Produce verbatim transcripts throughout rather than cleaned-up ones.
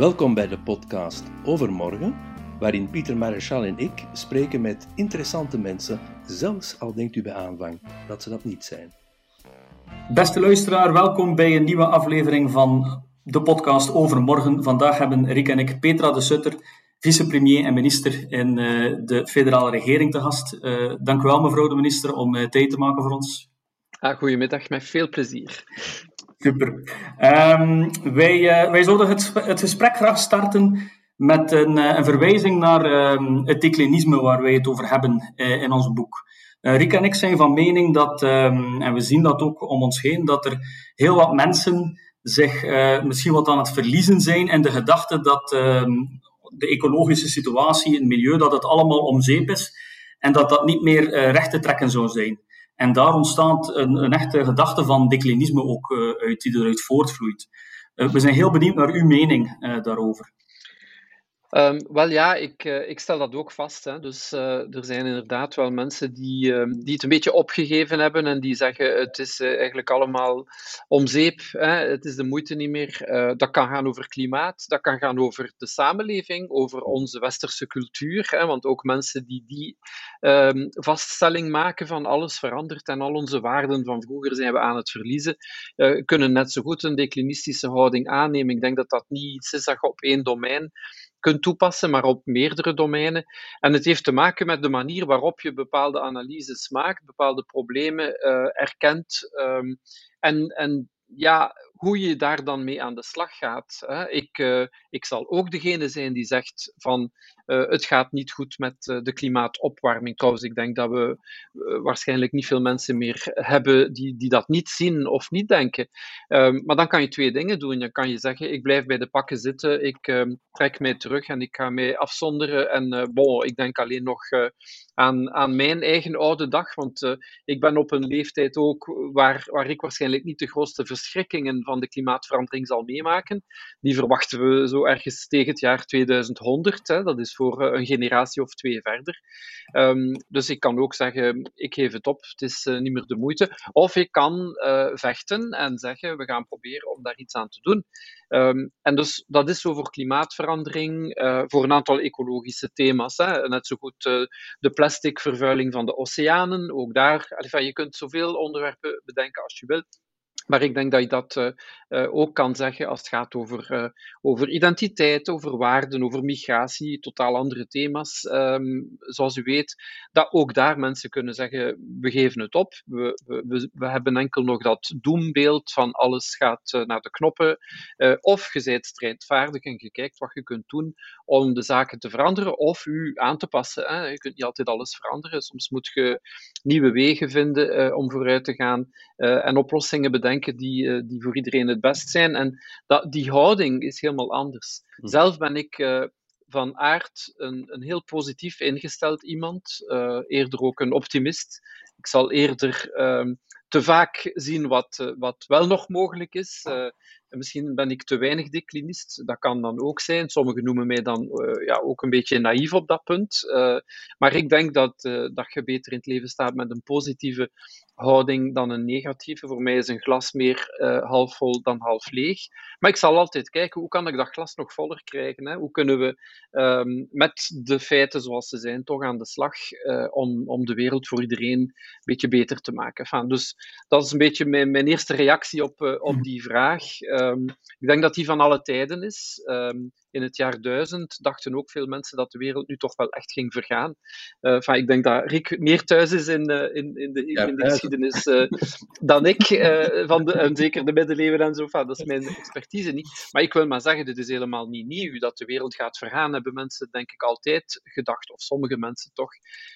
Welkom bij de podcast Overmorgen, waarin Pieter, Maréchal en ik spreken met interessante mensen, zelfs al denkt u bij aanvang dat ze dat niet zijn. Beste luisteraar, welkom bij een nieuwe aflevering van de podcast Overmorgen. Vandaag hebben Rick en ik Petra de Sutter, vicepremier en minister in de federale regering, te gast. Dank u wel, mevrouw de minister, om tijd te maken voor ons. Ah, goedemiddag, met veel plezier. Super. Um, wij, uh, wij zouden het, het gesprek graag starten met een, uh, een verwijzing naar um, het declinisme waar wij het over hebben uh, in ons boek. Uh, Rick en ik zijn van mening dat, um, en we zien dat ook om ons heen, dat er heel wat mensen zich uh, misschien wat aan het verliezen zijn in de gedachte dat um, de ecologische situatie, het milieu, dat het allemaal om zeep is en dat dat niet meer uh, recht te trekken zou zijn. En daar ontstaat een, een echte gedachte van declinisme ook uh, uit, die eruit voortvloeit. Uh, we zijn heel benieuwd naar uw mening uh, daarover. Um, wel ja, ik, uh, ik stel dat ook vast. Hè. Dus uh, er zijn inderdaad wel mensen die, uh, die het een beetje opgegeven hebben en die zeggen het is uh, eigenlijk allemaal om zeep, hè. Het is de moeite niet meer. Uh, dat kan gaan over klimaat, dat kan gaan over de samenleving, over onze westerse cultuur. Hè, want ook mensen die die um, vaststelling maken van alles verandert en al onze waarden van vroeger zijn we aan het verliezen, uh, kunnen net zo goed een declinistische houding aannemen. Ik denk dat dat niet iets is dat je op één domein kunt toepassen, maar op meerdere domeinen. En het heeft te maken met de manier waarop je bepaalde analyses maakt, bepaalde problemen uh, erkent um, en, en ja, hoe je daar dan mee aan de slag gaat. Hè. Ik, uh, ik zal ook degene zijn die zegt van uh, het gaat niet goed met uh, de klimaatopwarming. Trouwens, ik denk dat we uh, waarschijnlijk niet veel mensen meer hebben die, die dat niet zien of niet denken. Um, maar dan kan je twee dingen doen. Dan kan je zeggen, ik blijf bij de pakken zitten, ik um, trek mij terug en ik ga mij afzonderen. En uh, bon, ik denk alleen nog uh, aan, aan mijn eigen oude dag, want uh, ik ben op een leeftijd ook waar, waar ik waarschijnlijk niet de grootste verschrikkingen van de klimaatverandering zal meemaken. Die verwachten we zo ergens tegen het jaar tweeduizend honderd. Hè. Dat is voor een generatie of twee verder. Um, dus ik kan ook zeggen, ik geef het op, het is uh, niet meer de moeite. Of ik kan uh, vechten en zeggen, we gaan proberen om daar iets aan te doen. Um, en dus dat is zo voor klimaatverandering, uh, voor een aantal ecologische thema's. Hè. Net zo goed uh, de plasticvervuiling van de oceanen, ook daar. Enfin, je kunt zoveel onderwerpen bedenken als je wilt. Maar ik denk dat je dat uh, uh, ook kan zeggen als het gaat over, uh, over identiteit, over waarden, over migratie, totaal andere thema's. Um, zoals u weet, dat ook daar mensen kunnen zeggen, we geven het op. We, we, we hebben enkel nog dat doembeeld van alles gaat uh, naar de knoppen. Uh, of je bent strijdvaardig en je kijkt wat je kunt doen om de zaken te veranderen of u aan te passen. Hè. Je kunt niet altijd alles veranderen. Soms moet je nieuwe wegen vinden uh, om vooruit te gaan uh, en oplossingen bedenken. Die, die voor iedereen het best zijn. En dat, die houding is helemaal anders. Hm. Zelf ben ik uh, van aard een, een heel positief ingesteld iemand, uh, eerder ook een optimist. Ik zal eerder uh, te vaak zien wat, uh, wat wel nog mogelijk is. Uh, en misschien ben ik te weinig declinist, dat kan dan ook zijn. Sommigen noemen mij dan uh, ja, ook een beetje naïef op dat punt. Uh, maar ik denk dat, uh, dat je beter in het leven staat met een positieve houding dan een negatieve. Voor mij is een glas meer uh, half vol dan half leeg. Maar ik zal altijd kijken, hoe kan ik dat glas nog voller krijgen? Hè? Hoe kunnen we um, met de feiten zoals ze zijn toch aan de slag uh, om, om de wereld voor iedereen een beetje beter te maken? Enfin, dus dat is een beetje mijn, mijn eerste reactie op, uh, op die vraag. Um, ik denk dat die van alle tijden is. Um, in het jaar duizend dachten ook veel mensen dat de wereld nu toch wel echt ging vergaan. Uh, enfin, ik denk dat Rick meer thuis is in, uh, in, in de, ja, in de geschiedenis uh, dan ik. Uh, van de, en zeker de middeleeuwen en zo. Enfin, dat is mijn expertise niet. Maar ik wil maar zeggen, dit is helemaal niet nieuw. Dat de wereld gaat vergaan, hebben mensen denk ik altijd gedacht. Of sommige mensen toch.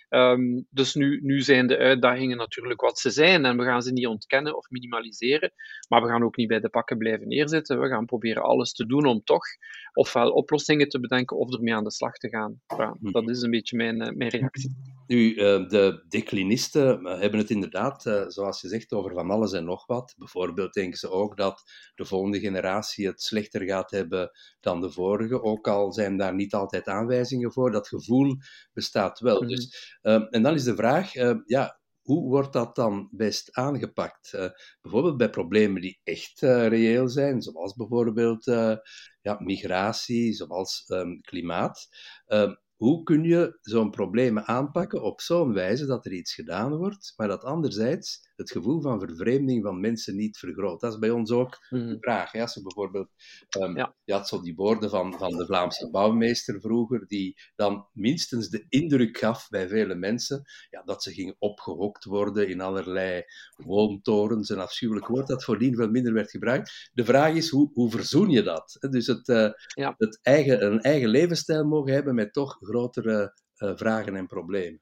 Um, dus nu, nu zijn de uitdagingen natuurlijk wat ze zijn. En we gaan ze niet ontkennen of minimaliseren. Maar we gaan ook niet bij de pakken blijven neerzitten. We gaan proberen alles te doen om toch ofwel oplossingen te bedenken of ermee aan de slag te gaan. Ja, dat is een beetje mijn, mijn reactie. Nu, de declinisten hebben het inderdaad, zoals je zegt, over van alles en nog wat. Bijvoorbeeld denken ze ook dat de volgende generatie het slechter gaat hebben dan de vorige. Ook al zijn daar niet altijd aanwijzingen voor. Dat gevoel bestaat wel. Mm-hmm. Dus, en dan is de vraag, ja... hoe wordt dat dan best aangepakt? Uh, bijvoorbeeld bij problemen die echt uh, reëel zijn, zoals bijvoorbeeld uh, ja, migratie, zoals um, klimaat. Uh, hoe kun je zo'n probleem aanpakken op zo'n wijze dat er iets gedaan wordt, maar dat anderzijds het gevoel van vervreemding van mensen niet vergroot? Dat is bij ons ook een vraag. Hè? Als je bijvoorbeeld, um, ja. je had zo die woorden van, van de Vlaamse bouwmeester vroeger, die dan minstens de indruk gaf bij vele mensen, ja, dat ze gingen opgehokt worden in allerlei woontorens, een afschuwelijk woord dat voordien veel minder werd gebruikt. De vraag is, hoe, hoe verzoen je dat? Dus het, uh, ja. het eigen, een eigen levensstijl mogen hebben met toch grotere uh, vragen en problemen.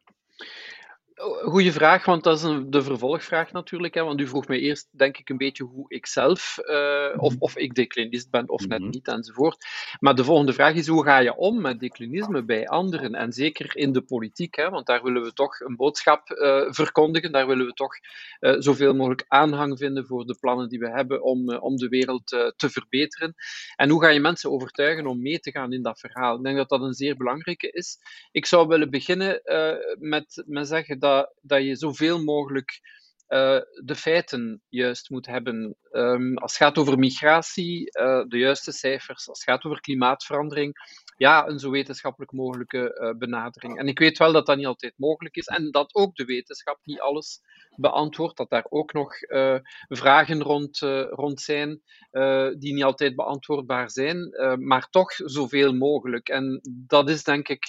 Goeie vraag, want dat is een, de vervolgvraag natuurlijk. Hè, want u vroeg mij eerst, denk ik, een beetje hoe ik zelf, uh, of, of ik declinist ben of net niet, enzovoort. Maar de volgende vraag is, hoe ga je om met declinisme bij anderen? En zeker in de politiek, hè, want daar willen we toch een boodschap uh, verkondigen. Daar willen we toch uh, zoveel mogelijk aanhang vinden voor de plannen die we hebben om, uh, om de wereld uh, te verbeteren. En hoe ga je mensen overtuigen om mee te gaan in dat verhaal? Ik denk dat dat een zeer belangrijke is. Ik zou willen beginnen uh, met, met zeggen dat dat je zoveel mogelijk uh, de feiten juist moet hebben. Um, als het gaat over migratie, uh, de juiste cijfers. Als het gaat over klimaatverandering, ja, een zo wetenschappelijk mogelijke uh, benadering. En ik weet wel dat dat niet altijd mogelijk is en dat ook de wetenschap niet alles beantwoordt, dat daar ook nog uh, vragen rond, uh, rond zijn uh, die niet altijd beantwoordbaar zijn, uh, maar toch zoveel mogelijk. En dat is denk ik...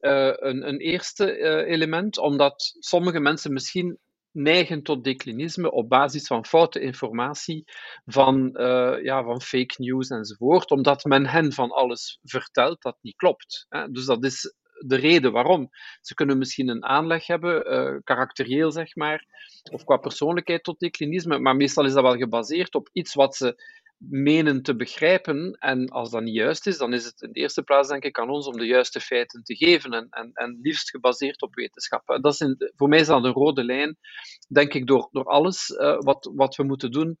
Uh, een, een eerste uh, element, omdat sommige mensen misschien neigen tot declinisme op basis van foute informatie, van, uh, ja, van fake news enzovoort, omdat men hen van alles vertelt dat niet klopt. Hè? Dus dat is de reden waarom. Ze kunnen misschien een aanleg hebben, uh, karakterieel zeg maar, of qua persoonlijkheid tot declinisme, maar meestal is dat wel gebaseerd op iets wat ze menen te begrijpen, en als dat niet juist is, dan is het in de eerste plaats denk ik aan ons om de juiste feiten te geven en, en, en liefst gebaseerd op wetenschappen. Dat is in, voor mij is dat een rode lijn, denk ik, door, door alles uh, wat, wat we moeten doen.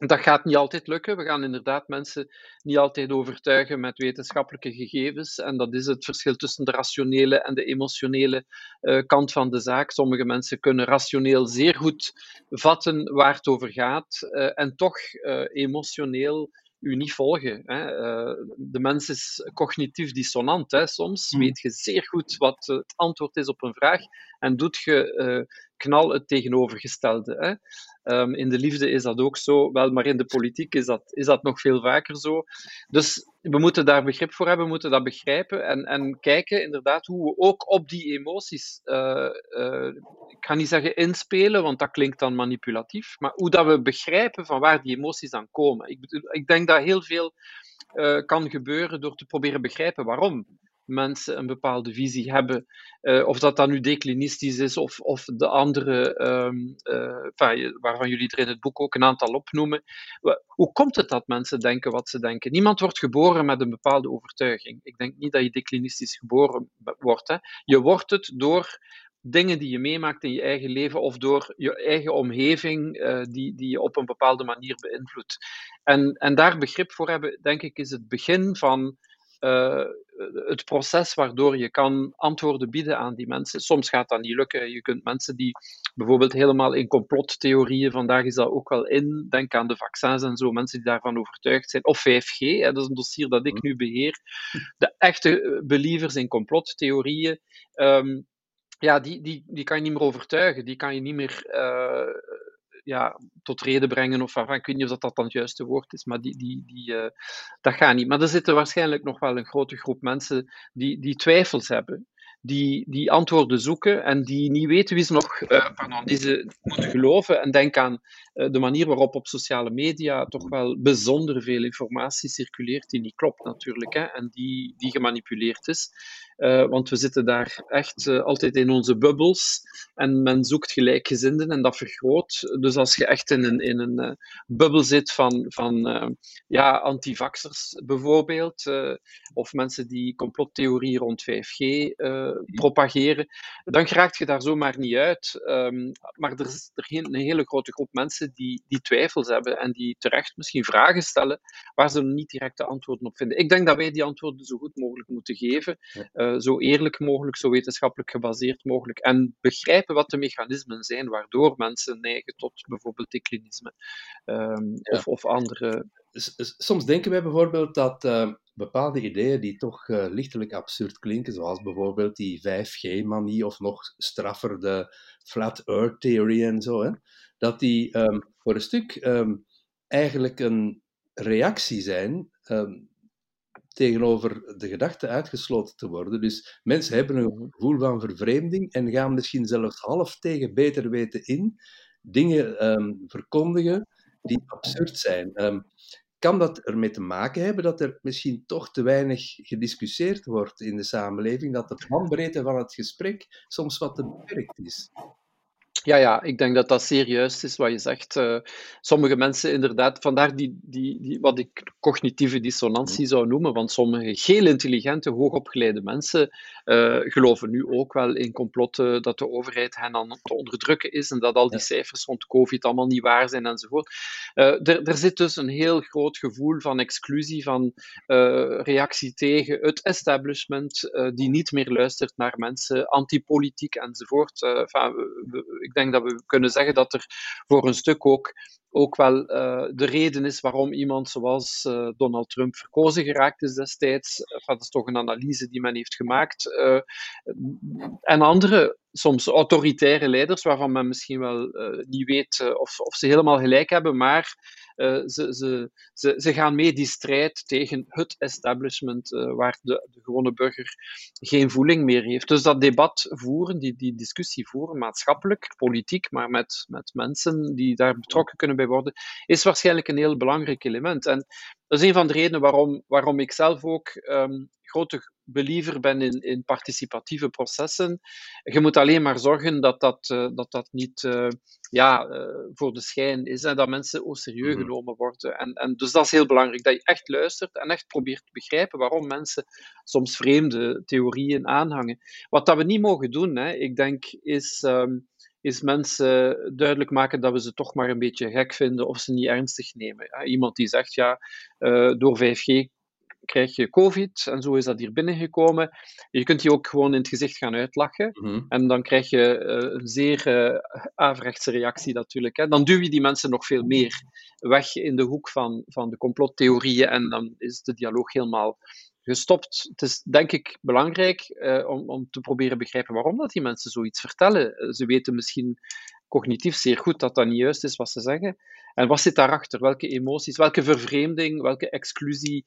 Dat gaat niet altijd lukken. We gaan inderdaad mensen niet altijd overtuigen met wetenschappelijke gegevens. En dat is het verschil tussen de rationele en de emotionele uh, kant van de zaak. Sommige mensen kunnen rationeel zeer goed vatten waar het over gaat. Uh, en toch uh, emotioneel u niet volgen. Hè. Uh, de mens is cognitief dissonant. Hè. Soms weet je zeer goed wat het antwoord is op een vraag. En doet je... Uh, knal het tegenovergestelde. Hè? Um, in de liefde is dat ook zo, wel, maar in de politiek is dat, is dat nog veel vaker zo. Dus we moeten daar begrip voor hebben, we moeten dat begrijpen en, en kijken inderdaad hoe we ook op die emoties, uh, uh, ik ga niet zeggen inspelen, want dat klinkt dan manipulatief, maar hoe dat we begrijpen van waar die emoties dan komen. Ik, bedoel, ik denk dat heel veel uh, kan gebeuren door te proberen begrijpen waarom mensen een bepaalde visie hebben, uh, of dat dat nu declinistisch is, of, of de andere, um, uh, waarvan jullie er in het boek ook een aantal opnoemen. Hoe komt het dat mensen denken wat ze denken? Niemand wordt geboren met een bepaalde overtuiging. Ik denk niet dat je declinistisch geboren wordt. Hè. Je wordt het door dingen die je meemaakt in je eigen leven, of door je eigen omgeving, uh, die, die je op een bepaalde manier beïnvloedt. En, en daar begrip voor hebben, denk ik, is het begin van... Uh, het proces waardoor je kan antwoorden bieden aan die mensen. Soms gaat dat niet lukken. Je kunt mensen die bijvoorbeeld helemaal in complottheorieën, vandaag is dat ook wel in, denk aan de vaccins en zo, mensen die daarvan overtuigd zijn, of vijf G, hè, dat is een dossier dat ik nu beheer. De echte believers in complottheorieën, um, ja, die, die, die kan je niet meer overtuigen. Die kan je niet meer... Uh, Ja, tot reden brengen, of van, ik weet niet of dat, dat dan het juiste woord is, maar die, die, die, uh, dat gaat niet. Maar er zitten waarschijnlijk nog wel een grote groep mensen die, die twijfels hebben, die, die antwoorden zoeken en die niet weten wie ze nog uh, pardon, die ze moeten geloven. En denk aan uh, de manier waarop op sociale media toch wel bijzonder veel informatie circuleert die niet klopt natuurlijk, hè, en die, die gemanipuleerd is. Uh, want we zitten daar echt uh, altijd in onze bubbels en men zoekt gelijkgezinden en dat vergroot. Dus als je echt in een, in een uh, bubbel zit van, van uh, ja, antivaxers bijvoorbeeld, uh, of mensen die complottheorie rond vijf G uh, propageren, dan geraakt je daar zomaar niet uit. Um, maar er is er een hele grote groep mensen die, die twijfels hebben en die terecht misschien vragen stellen waar ze niet direct de antwoorden op vinden. Ik denk dat wij die antwoorden zo goed mogelijk moeten geven. Uh, uh, zo eerlijk mogelijk, zo wetenschappelijk gebaseerd mogelijk en begrijpen wat de mechanismen zijn waardoor mensen neigen tot bijvoorbeeld declinisme um, ja. of, of andere... Soms denken wij bijvoorbeeld dat uh, bepaalde ideeën die toch uh, lichtelijk absurd klinken, zoals bijvoorbeeld die vijf G-manie of nog straffer de Flat Earth Theory en zo, hè, dat die um, voor een stuk um, eigenlijk een reactie zijn um, tegenover de gedachte uitgesloten te worden. Dus mensen hebben een gevoel van vervreemding en gaan misschien zelfs half tegen beter weten in dingen um, verkondigen die absurd zijn. Um, kan dat ermee te maken hebben dat er misschien toch te weinig gediscussieerd wordt in de samenleving, dat de bandbreedte van het gesprek soms wat te beperkt is? Ja, ja, ik denk dat dat zeer juist is wat je zegt. Uh, sommige mensen inderdaad, vandaar die, die, die, wat ik cognitieve dissonantie zou noemen, want sommige heel intelligente, hoogopgeleide mensen uh, geloven nu ook wel in complotten dat de overheid hen aan het onderdrukken is en dat al die cijfers rond COVID allemaal niet waar zijn enzovoort. Uh, er, er zit dus een heel groot gevoel van exclusie, van uh, reactie tegen het establishment uh, die niet meer luistert naar mensen, antipolitiek enzovoort. Uh, van, we, Ik denk dat we kunnen zeggen dat er voor een stuk ook, ook wel uh, de reden is waarom iemand zoals uh, Donald Trump verkozen geraakt is destijds. Dat is toch een analyse die men heeft gemaakt. Uh, en andere, soms autoritaire leiders, waarvan men misschien wel uh, niet weet uh, of, of ze helemaal gelijk hebben, maar uh, ze, ze, ze, ze gaan mee die strijd tegen het establishment uh, waar de, de gewone burger geen voeling meer heeft. Dus dat debat voeren, die, die discussie voeren, maatschappelijk, politiek, maar met, met mensen die daar betrokken kunnen bij worden, is waarschijnlijk een heel belangrijk element. En dat is een van de redenen waarom, waarom ik zelf ook um, grote believer ben in, in participatieve processen. Je moet alleen maar zorgen dat dat, uh, dat, dat niet uh, ja, uh, voor de schijn is en dat mensen ook serieus mm. genomen worden. En, en dus dat is heel belangrijk, dat je echt luistert en echt probeert te begrijpen waarom mensen soms vreemde theorieën aanhangen. Wat dat we niet mogen doen, hè, ik denk, is... Um, is mensen duidelijk maken dat we ze toch maar een beetje gek vinden of ze niet ernstig nemen. Ja, iemand die zegt, ja, uh, door vijf G krijg je COVID en zo is dat hier binnengekomen. Je kunt die ook gewoon in het gezicht gaan uitlachen mm-hmm. en dan krijg je uh, een zeer uh, averechtse reactie natuurlijk. Hè. Dan duw je die mensen nog veel meer weg in de hoek van, van de complottheorieën en dan is de dialoog helemaal... gestopt. Het is denk ik belangrijk uh, om, om te proberen begrijpen waarom dat die mensen zoiets vertellen. Ze weten misschien cognitief zeer goed dat dat niet juist is wat ze zeggen. En wat zit daarachter? Welke emoties, welke vervreemding, welke exclusie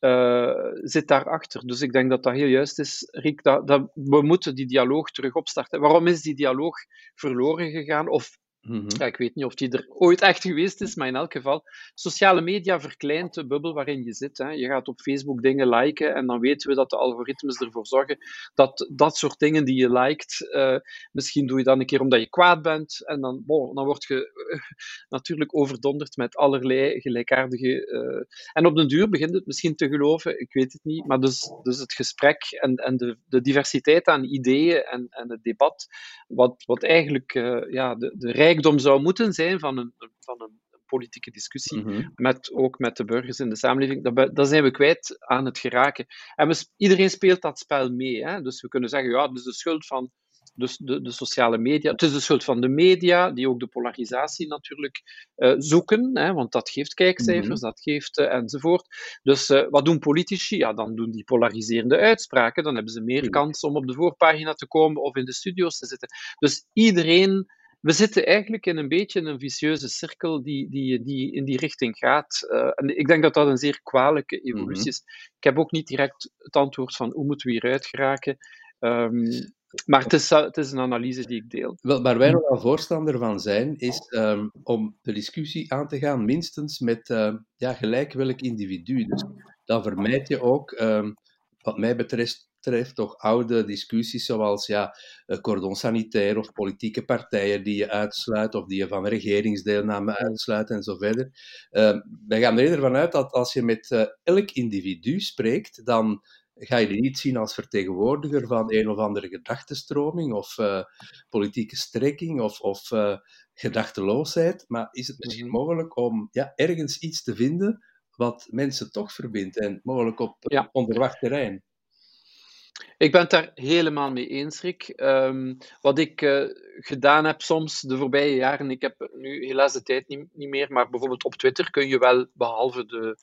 uh, zit daarachter? Dus ik denk dat dat heel juist is, Rick, dat, dat we moeten die dialoog terug opstarten. Waarom is die dialoog verloren gegaan? Of mm-hmm. ja, ik weet niet of die er ooit echt geweest is, maar in elk geval, sociale media verkleint de bubbel waarin je zit. Hè. Je gaat op Facebook dingen liken en dan weten we dat de algoritmes ervoor zorgen dat dat soort dingen die je liked, uh, misschien doe je dat een keer omdat je kwaad bent en dan, bon, dan word je uh, natuurlijk overdonderd met allerlei gelijkaardige... Uh, en op den duur begint het misschien te geloven, ik weet het niet, maar dus, dus het gesprek en, en de, de diversiteit aan ideeën en, en het debat, wat, wat eigenlijk uh, ja, de, de rijk zou moeten zijn van een, van een politieke discussie, mm-hmm. met, ook met de burgers in de samenleving, dat, dat zijn we kwijt aan het geraken. En we, iedereen speelt dat spel mee, hè? Dus we kunnen zeggen, ja, het is de schuld van de, de, de sociale media, het is de schuld van de media, die ook de polarisatie natuurlijk uh, zoeken, hè? Want dat geeft kijkcijfers, mm-hmm. dat geeft uh, enzovoort. Dus uh, wat doen politici? Ja, dan doen die polariserende uitspraken, dan hebben ze meer mm-hmm. kans om op de voorpagina te komen of in de studio's te zitten. Dus iedereen... We zitten eigenlijk in een beetje een vicieuze cirkel die, die, die in die richting gaat. Uh, en ik denk dat dat een zeer kwalijke evolutie mm-hmm. is. Ik heb ook niet direct het antwoord van hoe moeten we hieruit geraken. Um, maar het is, het is een analyse die ik deel. Wel, waar wij nogal voorstander van zijn, is um, om de discussie aan te gaan minstens met uh, ja, gelijk welk individu. Dus dan vermijd je ook, um, wat mij betreft, treft toch oude discussies zoals ja, cordon sanitair of politieke partijen die je uitsluit of die je van regeringsdeelname uitsluit en zo verder. Uh, wij gaan er eerder van uit dat als je met uh, elk individu spreekt, dan ga je die niet zien als vertegenwoordiger van een of andere gedachtenstroming of uh, politieke strekking of, of uh, gedachteloosheid, maar is het misschien mogelijk om ja, ergens iets te vinden wat mensen toch verbindt en mogelijk op ja. onderwacht terrein? Ik ben het daar helemaal mee eens, Rick. Um, wat ik uh, gedaan heb soms de voorbije jaren, ik heb nu helaas de tijd niet, niet meer, maar bijvoorbeeld op Twitter kun je wel, behalve de,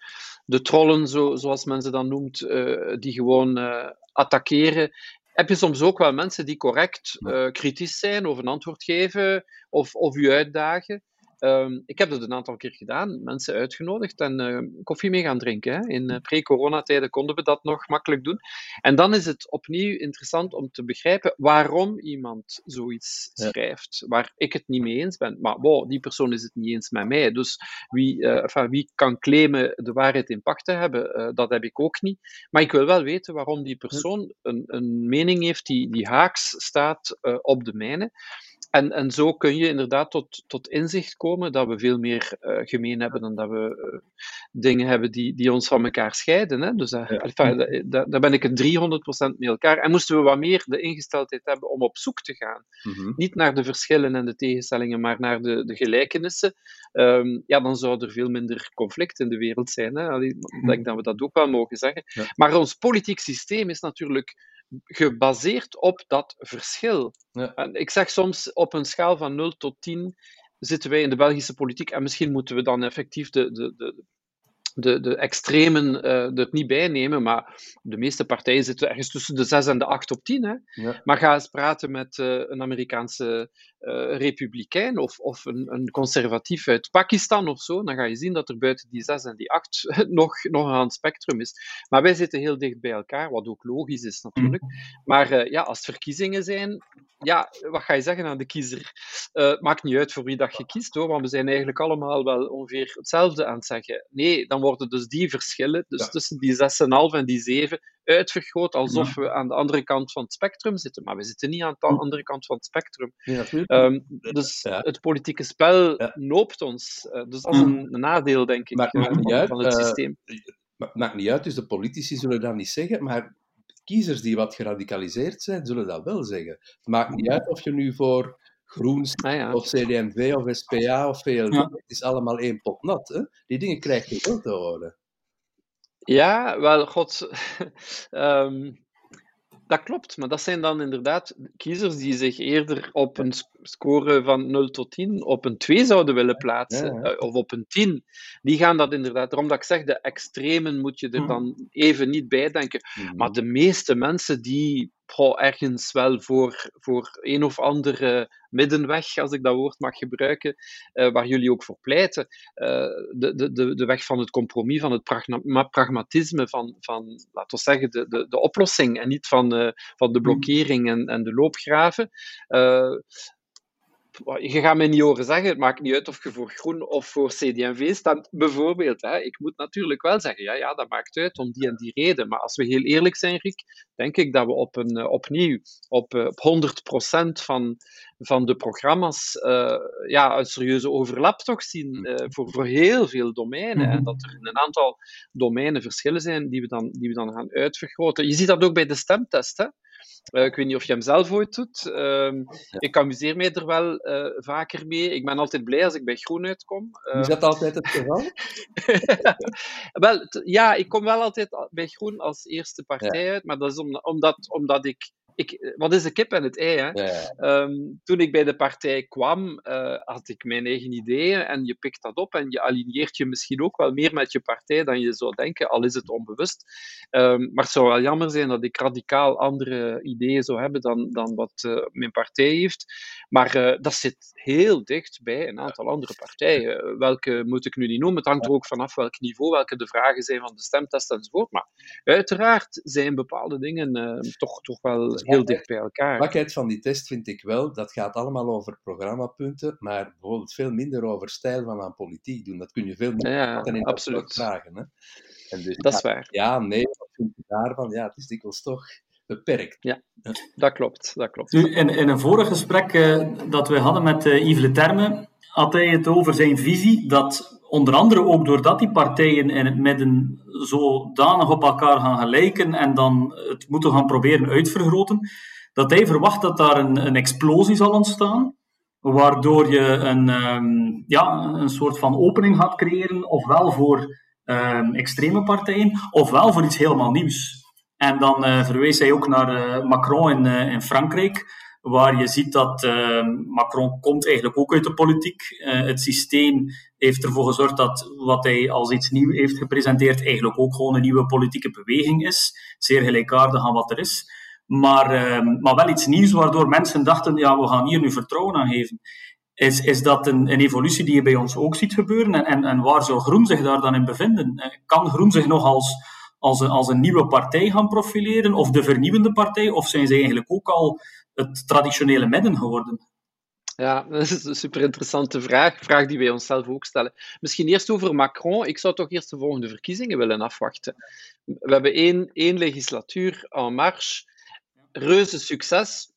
de trollen, zo, zoals men ze dan noemt, uh, die gewoon uh, attackeren, heb je soms ook wel mensen die correct uh, kritisch zijn of een antwoord geven of, of je uitdagen. Um, ik heb dat een aantal keer gedaan, mensen uitgenodigd en uh, koffie mee gaan drinken. Hè. In uh, pre-coronatijden konden we dat nog makkelijk doen. En dan is het opnieuw interessant om te begrijpen waarom iemand zoiets schrijft, ja. Waar ik het niet mee eens ben. Maar wow, die persoon is het niet eens met mij. Dus wie, uh, enfin, wie kan claimen de waarheid in pacht te hebben, uh, dat heb ik ook niet. Maar ik wil wel weten waarom die persoon een, een mening heeft die, die haaks staat uh, op de mijne. En, en zo kun je inderdaad tot, tot inzicht komen dat we veel meer uh, gemeen hebben dan dat we uh, dingen hebben die, die ons van elkaar scheiden. Hè? Dus dat, ja. enfin, dat, dat, daar ben ik het driehonderd procent mee elkaar. En moesten we wat meer de ingesteldheid hebben om op zoek te gaan. Mm-hmm. Niet naar de verschillen en de tegenstellingen, maar naar de, de gelijkenissen. Um, ja, dan zou er veel minder conflict in de wereld zijn. Hè? Allee, mm-hmm. Ik denk dat we dat ook wel mogen zeggen. Ja. Maar ons politiek systeem is natuurlijk gebaseerd op dat verschil. Ja. En ik zeg soms, op een schaal van nul tot tien zitten wij in de Belgische politiek en misschien moeten we dan effectief de, de, de, de, de extremen uh, er niet bij nemen, maar de meeste partijen zitten ergens tussen de zes en de acht op tien. Hè? Ja. Maar ga eens praten met uh, een Amerikaanse uh, republikein of, of een, een conservatief uit Pakistan of zo, dan ga je zien dat er buiten die zes en die acht nog, nog een hand spectrum is. Maar wij zitten heel dicht bij elkaar, wat ook logisch is natuurlijk. Maar uh, ja, als het verkiezingen zijn, ja, wat ga je zeggen aan de kiezer? Uh, maakt niet uit voor wie dat je kiest, hoor, want we zijn eigenlijk allemaal wel ongeveer hetzelfde aan het zeggen. Nee, dan worden dus die verschillen, dus ja. Tussen die zes en een half en die zeven, uitvergroot, alsof we aan de andere kant van het spectrum zitten. Maar we zitten niet aan de andere kant van het spectrum. Ja, um, dus ja. Het politieke spel ja. noopt ons. Uh, dus dat is een nadeel, denk ik, maakt, uh, maakt van, van het uh, systeem. Het maakt niet uit, dus de politici zullen dat niet zeggen, maar kiezers die wat geradicaliseerd zijn, zullen dat wel zeggen. Het maakt niet uit of je nu voor Groens, ah, ja. of C D M V, of S P A, of V L D, ja. Het is allemaal één pot nat. Hè? Die dingen krijg je wel te horen. Ja, wel, god, um, dat klopt, maar dat zijn dan inderdaad kiezers die zich eerder op een score van nul tot tien op een twee zouden willen plaatsen, ja, ja. of op een tien. Die gaan dat inderdaad, daarom dat ik zeg, de extremen moet je er dan even niet bij denken. Mm-hmm. Maar de meeste mensen die goh, ergens wel voor, voor een of andere middenweg, als ik dat woord mag gebruiken, uh, waar jullie ook voor pleiten. Uh, de, de, de weg van het compromis, van het pragma- pragmatisme, van, van laten we zeggen, de, de, de oplossing en niet van, uh, van de blokkering en, en de loopgraven. Uh, Je gaat mij niet horen zeggen, het maakt niet uit of je voor Groen of voor C D M V staat, bijvoorbeeld. Hè. Ik moet natuurlijk wel zeggen, ja, ja, dat maakt uit om die en die reden. Maar als we heel eerlijk zijn, Rick, denk ik dat we op een, opnieuw op, op honderd procent van, van de programma's uh, ja, een serieuze overlap toch zien uh, voor, voor heel veel domeinen. En dat er een aantal domeinen verschillen zijn die we dan, die we dan gaan uitvergroten. Je ziet dat ook bij de stemtest, hè. Uh, ik weet niet of je hem zelf ooit doet. Uh, ja. Ik amuseer mij er wel uh, vaker mee. Ik ben altijd blij als ik bij Groen uitkom. Uh, Is dat altijd het geval? Wel, t- ja, ik kom wel altijd bij Groen als eerste partij ja. uit, maar dat is om, omdat, omdat ik... Ik, wat is de kip en het ei? Hè? Ja, ja. Um, toen ik bij de partij kwam, uh, had ik mijn eigen ideeën en je pikt dat op en je aligneert je misschien ook wel meer met je partij dan je zou denken, al is het onbewust. Um, maar het zou wel jammer zijn dat ik radicaal andere ideeën zou hebben dan, dan wat uh, mijn partij heeft. Maar uh, dat zit heel dicht bij een aantal ja. andere partijen. Welke moet ik nu niet noemen? Het hangt er ook vanaf welk niveau, welke de vragen zijn van de stemtest enzovoort. Maar uiteraard zijn bepaalde dingen uh, toch, toch wel heel dicht bij elkaar. De zwakheid van die test vind ik wel, dat gaat allemaal over programmapunten, maar bijvoorbeeld veel minder over stijl van aan politiek doen. Dat kun je veel meer ja, in absoluut. Vragen. Hè? En dus, dat is waar. Ja, nee, wat vind je daarvan? Ja, het is dikwijls toch beperkt. Ja, dat klopt. Dat klopt. Nu, in, in een vorig gesprek uh, dat we hadden met uh, Yves Le Terme, had hij het over zijn visie dat onder andere ook doordat die partijen in het midden zodanig op elkaar gaan gelijken en dan het moeten gaan proberen uitvergroten, dat hij verwacht dat daar een, een explosie zal ontstaan, waardoor je een, um, ja, een soort van opening gaat creëren, ofwel voor um, extreme partijen, ofwel voor iets helemaal nieuws. En dan uh, verwees hij ook naar uh, Macron in, uh, in Frankrijk, waar je ziet dat uh, Macron komt eigenlijk ook uit de politiek. Uh, het systeem heeft ervoor gezorgd dat wat hij als iets nieuw heeft gepresenteerd eigenlijk ook gewoon een nieuwe politieke beweging is. Zeer gelijkaardig aan wat er is. Maar, uh, maar wel iets nieuws waardoor mensen dachten, ja, we gaan hier nu vertrouwen aan geven. Is, is dat een, een evolutie die je bij ons ook ziet gebeuren? En, en, en waar zou Groen zich daar dan in bevinden? Kan Groen zich nog als, als, een, als een nieuwe partij gaan profileren? Of de vernieuwende partij? Of zijn zij eigenlijk ook al het traditionele midden geworden? Ja, dat is een super interessante vraag. Vraag die wij onszelf ook stellen. Misschien eerst over Macron. Ik zou toch eerst de volgende verkiezingen willen afwachten. We hebben één, één legislatuur en marche. Reuze succes.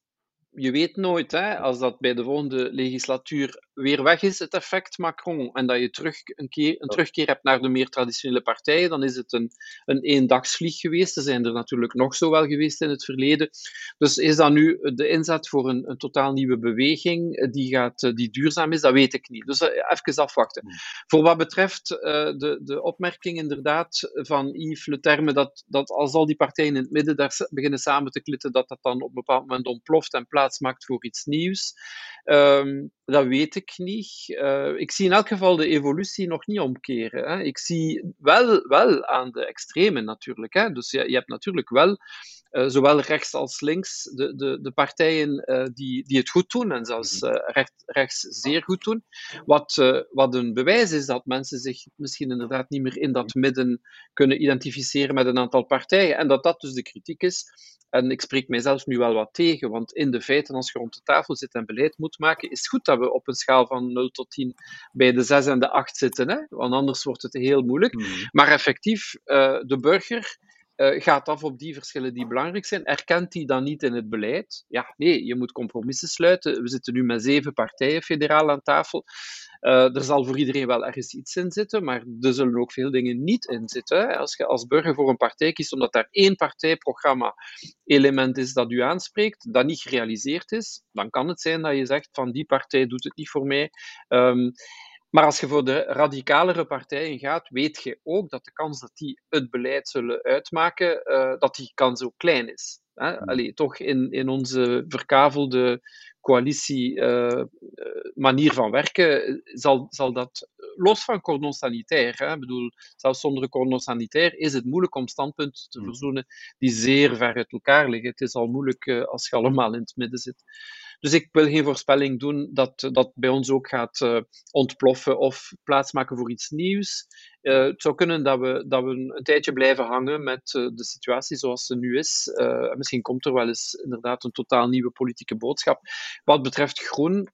Je weet nooit, hè, als dat bij de volgende legislatuur weer weg is, het effect Macron, en dat je terug een, keer, een terugkeer hebt naar de meer traditionele partijen, dan is het een, een eendagsvlieg geweest. Er zijn er natuurlijk nog zo wel geweest in het verleden. Dus is dat nu de inzet voor een, een totaal nieuwe beweging die, gaat, die duurzaam is? Dat weet ik niet. Dus even afwachten. Nee. Voor wat betreft uh, de, de opmerking inderdaad van Yves Le Terme, dat, dat als al die partijen in het midden daar beginnen samen te klitten, dat dat dan op een bepaald moment ontploft en plaats maakt voor iets nieuws. Um, dat weet ik niet. Uh, ik zie in elk geval de evolutie nog niet omkeren. Hè. Ik zie wel, wel aan de extremen natuurlijk. Hè. Dus je, je hebt natuurlijk wel, uh, zowel rechts als links, de, de, de partijen uh, die, die het goed doen, en zelfs uh, recht, rechts zeer goed doen. Wat, uh, wat een bewijs is dat mensen zich misschien inderdaad niet meer in dat midden kunnen identificeren met een aantal partijen. En dat dat dus de kritiek is. En ik spreek mijzelf nu wel wat tegen, want in de feiten, als je rond de tafel zit en beleid moet maken, is het goed dat we op een schaal van nul tot tien bij de zes en de acht zitten, hè? Want anders wordt het heel moeilijk. Mm-hmm. Maar effectief, uh, de burger uh, gaat af op die verschillen die belangrijk zijn. Erkent die dan niet in het beleid? Ja, nee, je moet compromissen sluiten. We zitten nu met zeven partijen federaal aan tafel. Uh, er zal voor iedereen wel ergens iets in zitten, maar er zullen ook veel dingen niet in zitten. Hè. Als je als burger voor een partij kiest, omdat daar één partijprogramma-element is dat u aanspreekt, dat niet gerealiseerd is, dan kan het zijn dat je zegt van die partij doet het niet voor mij. Um, maar als je voor de radicalere partijen gaat, weet je ook dat de kans dat die het beleid zullen uitmaken, uh, dat die kans ook klein is. Hè. Allee, toch in, in onze verkavelde coalitie uh, manier van werken, zal, zal dat, los van cordon sanitair, hè, bedoel, zelfs zonder cordon sanitair is het moeilijk om standpunten te verzoenen die zeer ver uit elkaar liggen. Het is al moeilijk uh, als je allemaal in het midden zit. Dus ik wil geen voorspelling doen dat dat bij ons ook gaat uh, ontploffen of plaatsmaken voor iets nieuws. Uh, het zou kunnen dat we, dat we een tijdje blijven hangen met uh, de situatie zoals ze nu is. Uh, misschien komt er wel eens inderdaad een totaal nieuwe politieke boodschap. Wat betreft Groen,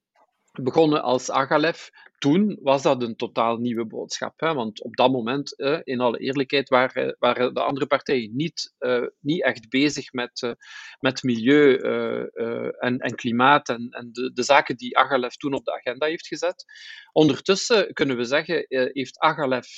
begonnen als Agalev, toen was dat een totaal nieuwe boodschap. Hè? Want op dat moment, eh, in alle eerlijkheid, waren, waren de andere partijen niet, uh, niet echt bezig met, uh, met milieu uh, uh, en, en klimaat en, en de, de zaken die Agalev toen op de agenda heeft gezet. Ondertussen kunnen we zeggen, uh, heeft Agalev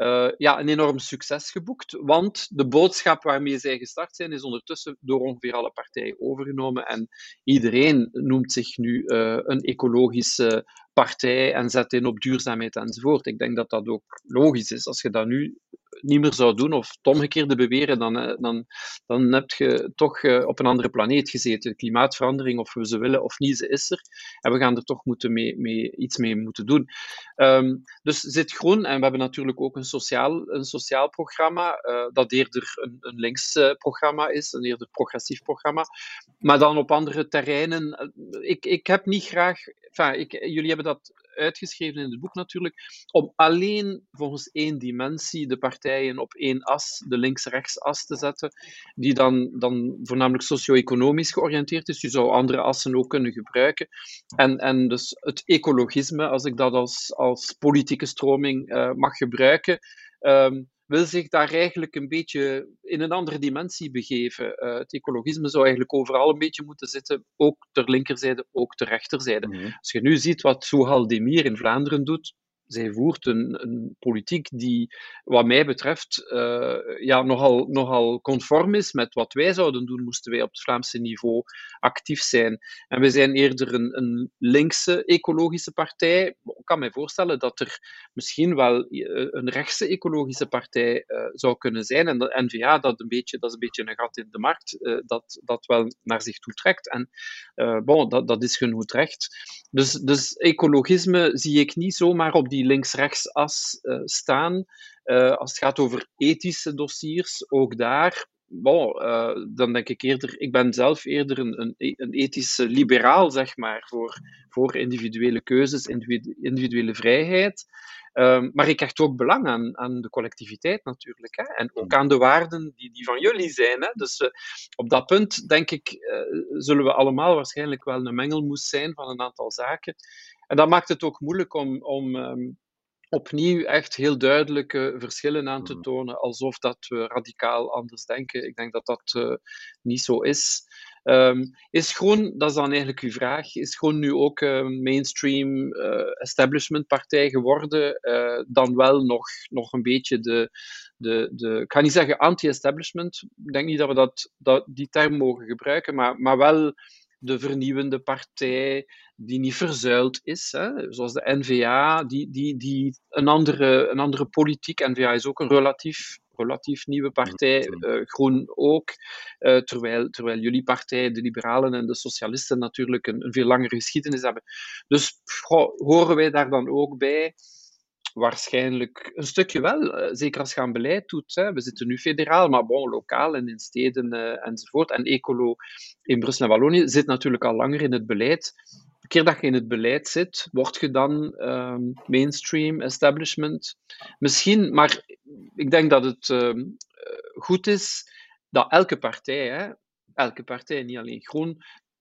Uh, ja, een enorm succes geboekt, want de boodschap waarmee zij gestart zijn is ondertussen door ongeveer alle partijen overgenomen en iedereen noemt zich nu uh, een ecologische partij en zet in op duurzaamheid enzovoort. Ik denk dat dat ook logisch is. Als je dat nu niet meer zou doen of het omgekeerde beweren, dan, dan, dan heb je toch uh, op een andere planeet gezeten. Klimaatverandering, of we ze willen of niet, ze is er. En we gaan er toch moeten mee, mee, iets mee moeten doen. Um, dus zit Groen, en we hebben natuurlijk ook een sociaal, een sociaal programma, uh, dat eerder een, een links uh, programma is, een eerder progressief programma. Maar dan op andere terreinen, uh, ik, ik heb niet graag... Enfin, ik, jullie hebben dat uitgeschreven in het boek natuurlijk, om alleen volgens één dimensie de partijen op één as, de links-rechts as te zetten, die dan, dan voornamelijk socio-economisch georiënteerd is. Je zou andere assen ook kunnen gebruiken. En, en dus het ecologisme, als ik dat als, als politieke stroming uh, mag gebruiken, um, wil zich daar eigenlijk een beetje in een andere dimensie begeven. Uh, het ecologisme zou eigenlijk overal een beetje moeten zitten, ook ter linkerzijde, ook ter rechterzijde. Mm-hmm. Als je nu ziet wat Zuhal Demir in Vlaanderen doet, zij voert een, een politiek die, wat mij betreft, uh, ja, nogal, nogal conform is met wat wij zouden doen, moesten wij op het Vlaamse niveau actief zijn. En we zijn eerder een, een linkse ecologische partij. Ik kan mij voorstellen dat er misschien wel een rechtse ecologische partij uh, zou kunnen zijn. En de N-V A, dat, een beetje, dat is een beetje een gat in de markt, uh, dat, dat wel naar zich toe trekt. En uh, bon, dat, dat is genoeg recht. Dus, dus ecologisme zie ik niet zomaar op die die links-rechts as uh, staan. Uh, als het gaat over ethische dossiers, ook daar, wow, uh, dan denk ik eerder, ik ben zelf eerder een, een, een ethische liberaal, zeg maar, voor, voor individuele keuzes, individuele vrijheid. Um, maar ik hecht ook belang aan, aan de collectiviteit natuurlijk. Hè? En ook aan de waarden die, die van jullie zijn. Hè? Dus uh, op dat punt, denk ik, uh, zullen we allemaal waarschijnlijk wel een mengelmoes zijn van een aantal zaken. En dat maakt het ook moeilijk om, om um, opnieuw echt heel duidelijke verschillen aan te tonen, alsof dat we radicaal anders denken. Ik denk dat dat uh, niet zo is. Um, is Groen, dat is dan eigenlijk uw vraag, is Groen nu ook een mainstream uh, establishment partij geworden, uh, dan wel nog, nog een beetje de, de, de, ik ga niet zeggen anti-establishment, ik denk niet dat we dat, dat, die term mogen gebruiken, maar, maar wel de vernieuwende partij die niet verzuild is, hè? Zoals de N-V A, die, die, die een, andere, een andere politiek, N-V A is ook een relatief relatief nieuwe partij, uh, Groen ook, uh, terwijl, terwijl jullie partij, de liberalen en de socialisten, natuurlijk een, een veel langere geschiedenis hebben. Dus goh, horen wij daar dan ook bij? Waarschijnlijk een stukje wel, uh, zeker als je aan beleid doet. Hè. We zitten nu federaal, maar bon, lokaal en in steden uh, enzovoort. En Ecolo in Brussel en Wallonië zit natuurlijk al langer in het beleid. De keer dat je in het beleid zit, word je dan um, mainstream, establishment? Misschien, maar ik denk dat het um, goed is dat elke partij, hè, elke partij, niet alleen Groen,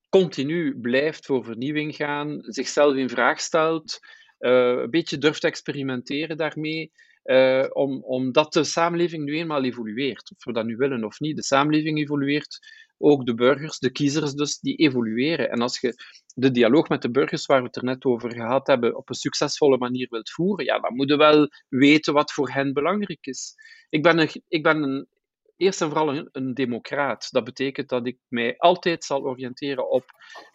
continu blijft voor vernieuwing gaan, zichzelf in vraag stelt, uh, een beetje durft experimenteren daarmee, uh, om, omdat de samenleving nu eenmaal evolueert. Of we dat nu willen of niet, de samenleving evolueert. Ook de burgers, de kiezers dus, die evolueren. En als je de dialoog met de burgers, waar we het er net over gehad hebben, op een succesvolle manier wilt voeren, ja, dan moeten we wel weten wat voor hen belangrijk is. Ik ben, een, ik ben een, eerst en vooral een, een democraat. Dat betekent dat ik mij altijd zal oriënteren op,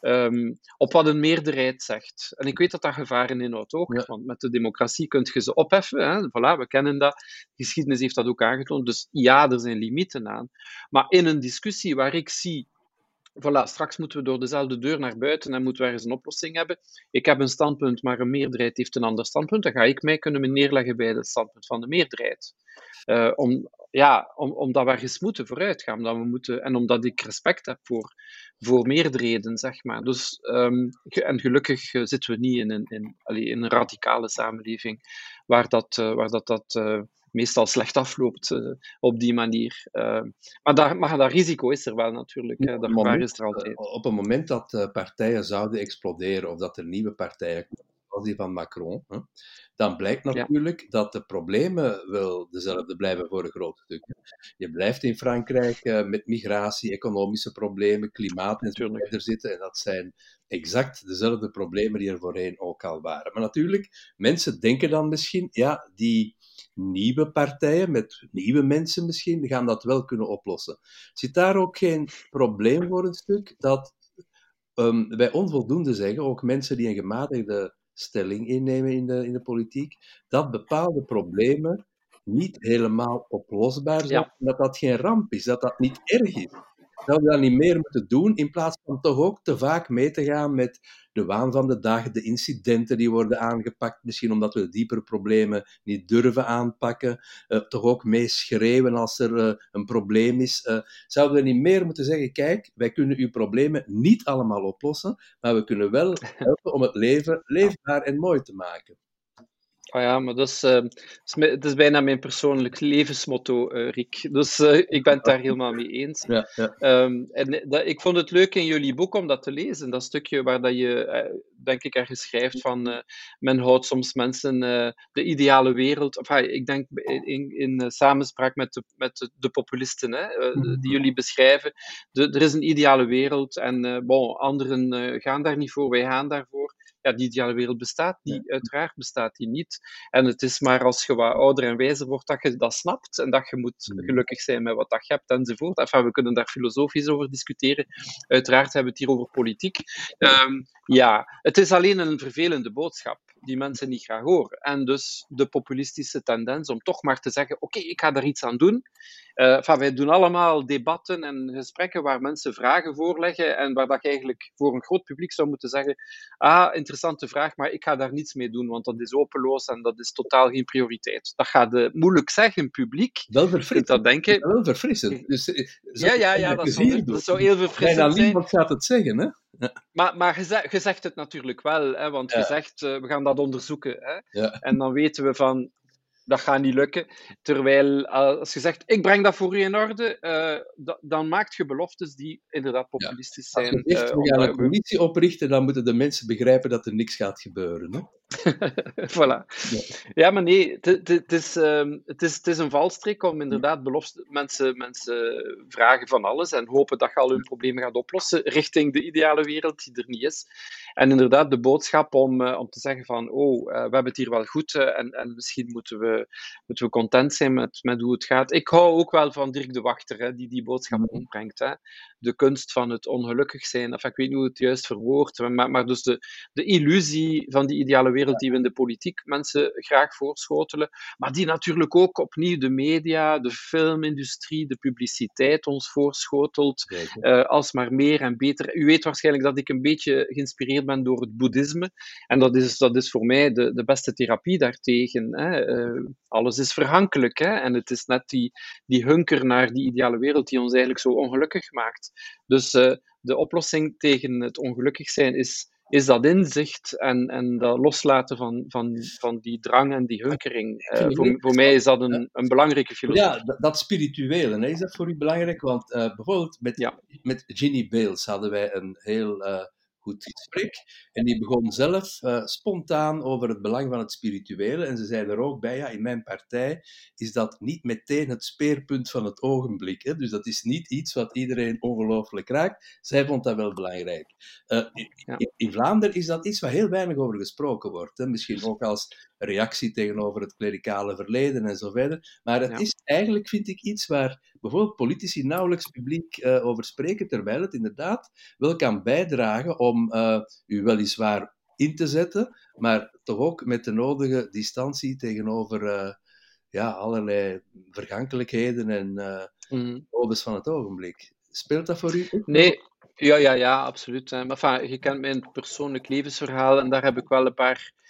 um, op wat een meerderheid zegt. En ik weet dat dat gevaren inhoudt ook, ja. Want met de democratie kun je ze opheffen. Hè? Voilà, we kennen dat. De geschiedenis heeft dat ook aangetoond. Dus ja, er zijn limieten aan. Maar in een discussie waar ik zie, voilà, straks moeten we door dezelfde deur naar buiten en moeten we ergens een oplossing hebben. Ik heb een standpunt, maar een meerderheid heeft een ander standpunt. Dan ga ik mij kunnen neerleggen bij het standpunt van de meerderheid. Uh, om, ja, om, omdat we ergens moeten vooruit gaan. Omdat we moeten, en omdat ik respect heb voor, voor meerderheden, zeg maar. Dus, um, en gelukkig zitten we niet in een, in, in een radicale samenleving waar dat... Uh, waar dat, dat uh, meestal slecht afloopt uh, op die manier. Uh, maar, daar, maar dat risico is er wel natuurlijk. Hè. Dat gevaar is er altijd. Uh, op het moment dat uh, partijen zouden exploderen of dat er nieuwe partijen komen, zoals die van Macron, hè, dan blijkt natuurlijk ja. dat de problemen wel dezelfde blijven voor een groot stuk. Je blijft in Frankrijk uh, met migratie, economische problemen, klimaat en zo verder zitten. En dat zijn exact dezelfde problemen die er voorheen ook al waren. Maar natuurlijk, mensen denken dan misschien, ja, die... nieuwe partijen, met nieuwe mensen misschien, gaan dat wel kunnen oplossen. Zit daar ook geen probleem voor een stuk dat um, wij onvoldoende zeggen, ook mensen die een gematigde stelling innemen in de, in de politiek, dat bepaalde problemen niet helemaal oplosbaar zijn, ja. dat dat geen ramp is, dat dat niet erg is. Dat we dat niet meer moeten doen, in plaats van toch ook te vaak mee te gaan met de waan van de dag, de incidenten die worden aangepakt, misschien omdat we de diepere problemen niet durven aanpakken, uh, toch ook meeschreeuwen als er uh, een probleem is. Uh, zouden we niet meer moeten zeggen, kijk, wij kunnen uw problemen niet allemaal oplossen, maar we kunnen wel helpen om het leven leefbaar en mooi te maken. Ah oh ja, maar dat is, uh, dat is bijna mijn persoonlijk levensmotto, uh, Rick. Dus uh, ik ben het daar helemaal mee eens. Ja, ja. Um, en dat, ik vond het leuk in jullie boek om dat te lezen. Dat stukje waar dat je, uh, denk ik, ergens schrijft van... Uh, men houdt soms mensen uh, de ideale wereld... Of, uh, ik denk in, in uh, samenspraak met de, met de, de populisten, hè, uh, mm-hmm. die jullie beschrijven. De, er is een ideale wereld en uh, bon, anderen uh, gaan daar niet voor, wij gaan daarvoor. ja, die de hele wereld bestaat, die ja. uiteraard bestaat die niet. En het is maar als je wat ouder en wijzer wordt dat je dat snapt en dat je moet gelukkig zijn met wat dat je hebt enzovoort. Enfin, we kunnen daar filosofisch over discussiëren. Uiteraard hebben we het hier over politiek. Um, ja, het is alleen een vervelende boodschap die mensen niet graag horen. En dus de populistische tendens om toch maar te zeggen, oké, okay, ik ga daar iets aan doen. Uh, enfin, wij doen allemaal debatten en gesprekken waar mensen vragen voorleggen en waar dat je eigenlijk voor een groot publiek zou moeten zeggen, ah, interessante vraag, maar ik ga daar niets mee doen, want dat is openloos en dat is totaal geen prioriteit. Dat gaat de, moeilijk zeggen, publiek. Wel verfrissend. Dat denken. Wel verfrissend. Dus, ja, ja, ja, dat zou, dat zou heel verfrissend zijn. Bijna niemand gaat het zeggen, hè? Ja. Maar, maar je zegt het natuurlijk wel, hè, want je ja. zegt, uh, we gaan dat onderzoeken. Hè? Ja. En dan weten we van, dat gaat niet lukken. Terwijl, als je zegt, ik breng dat voor u in orde, uh, d- dan maakt je beloftes die inderdaad populistisch ja. zijn. Als je zegt, uh, we gaan een commissie oprichten, dan moeten de mensen begrijpen dat er niks gaat gebeuren. Hè? Voilà. Ja. ja, maar nee, het is, um, is, is een valstrik om inderdaad belofte, mensen, mensen vragen van alles en hopen dat je al hun problemen gaat oplossen richting de ideale wereld die er niet is. En inderdaad de boodschap om, uh, om te zeggen van, oh, uh, we hebben het hier wel goed uh, en, en misschien moeten we, moeten we content zijn met, met hoe het gaat. Ik hou ook wel van Dirk de Wachter, hè, die die boodschap ombrengt. Hè. De kunst van het ongelukkig zijn. Enfin, ik weet niet hoe het juist verwoord, maar, maar dus de, de illusie van die ideale wereld die we in de politiek mensen graag voorschotelen, maar die natuurlijk ook opnieuw de media, de filmindustrie, de publiciteit ons voorschotelt, uh, alsmaar meer en beter. U weet waarschijnlijk dat ik een beetje geïnspireerd ben door het boeddhisme, en dat is, dat is voor mij de, de beste therapie daartegen. Hè. Uh, alles is vergankelijk, hè. En het is net die, die hunker naar die ideale wereld die ons eigenlijk zo ongelukkig maakt. Dus uh, de oplossing tegen het ongelukkig zijn is is dat inzicht en, en dat loslaten van, van, van die drang en die hunkering. Uh, voor, voor mij is dat een, een belangrijke filosofie. Ja, dat, dat spirituele, hè, is dat voor u belangrijk? Want uh, bijvoorbeeld met, ja. met Ginny Bales hadden wij een heel uh, goed gesprek. En die begon zelf uh, spontaan over het belang van het spirituele. En ze zei er ook bij, ja, in mijn partij is dat niet meteen het speerpunt van het ogenblik. Hè? Dus dat is niet iets wat iedereen ongelooflijk raakt. Zij vond dat wel belangrijk. Uh, in, in, in Vlaanderen is dat iets waar heel weinig over gesproken wordt. Hè? Misschien ook als reactie tegenover het klerikale verleden en zo verder. Maar het ja. is eigenlijk, vind ik, iets waar bijvoorbeeld politici nauwelijks publiek uh, over spreken, terwijl het inderdaad wel kan bijdragen om uh, u weliswaar in te zetten, maar toch ook met de nodige distantie tegenover uh, ja, allerlei vergankelijkheden en uh, mm. odes van het ogenblik. Speelt dat voor u? Nee. Ja, ja, ja, absoluut. Maar enfin, je kent mijn persoonlijk levensverhaal en daar heb ik wel een paar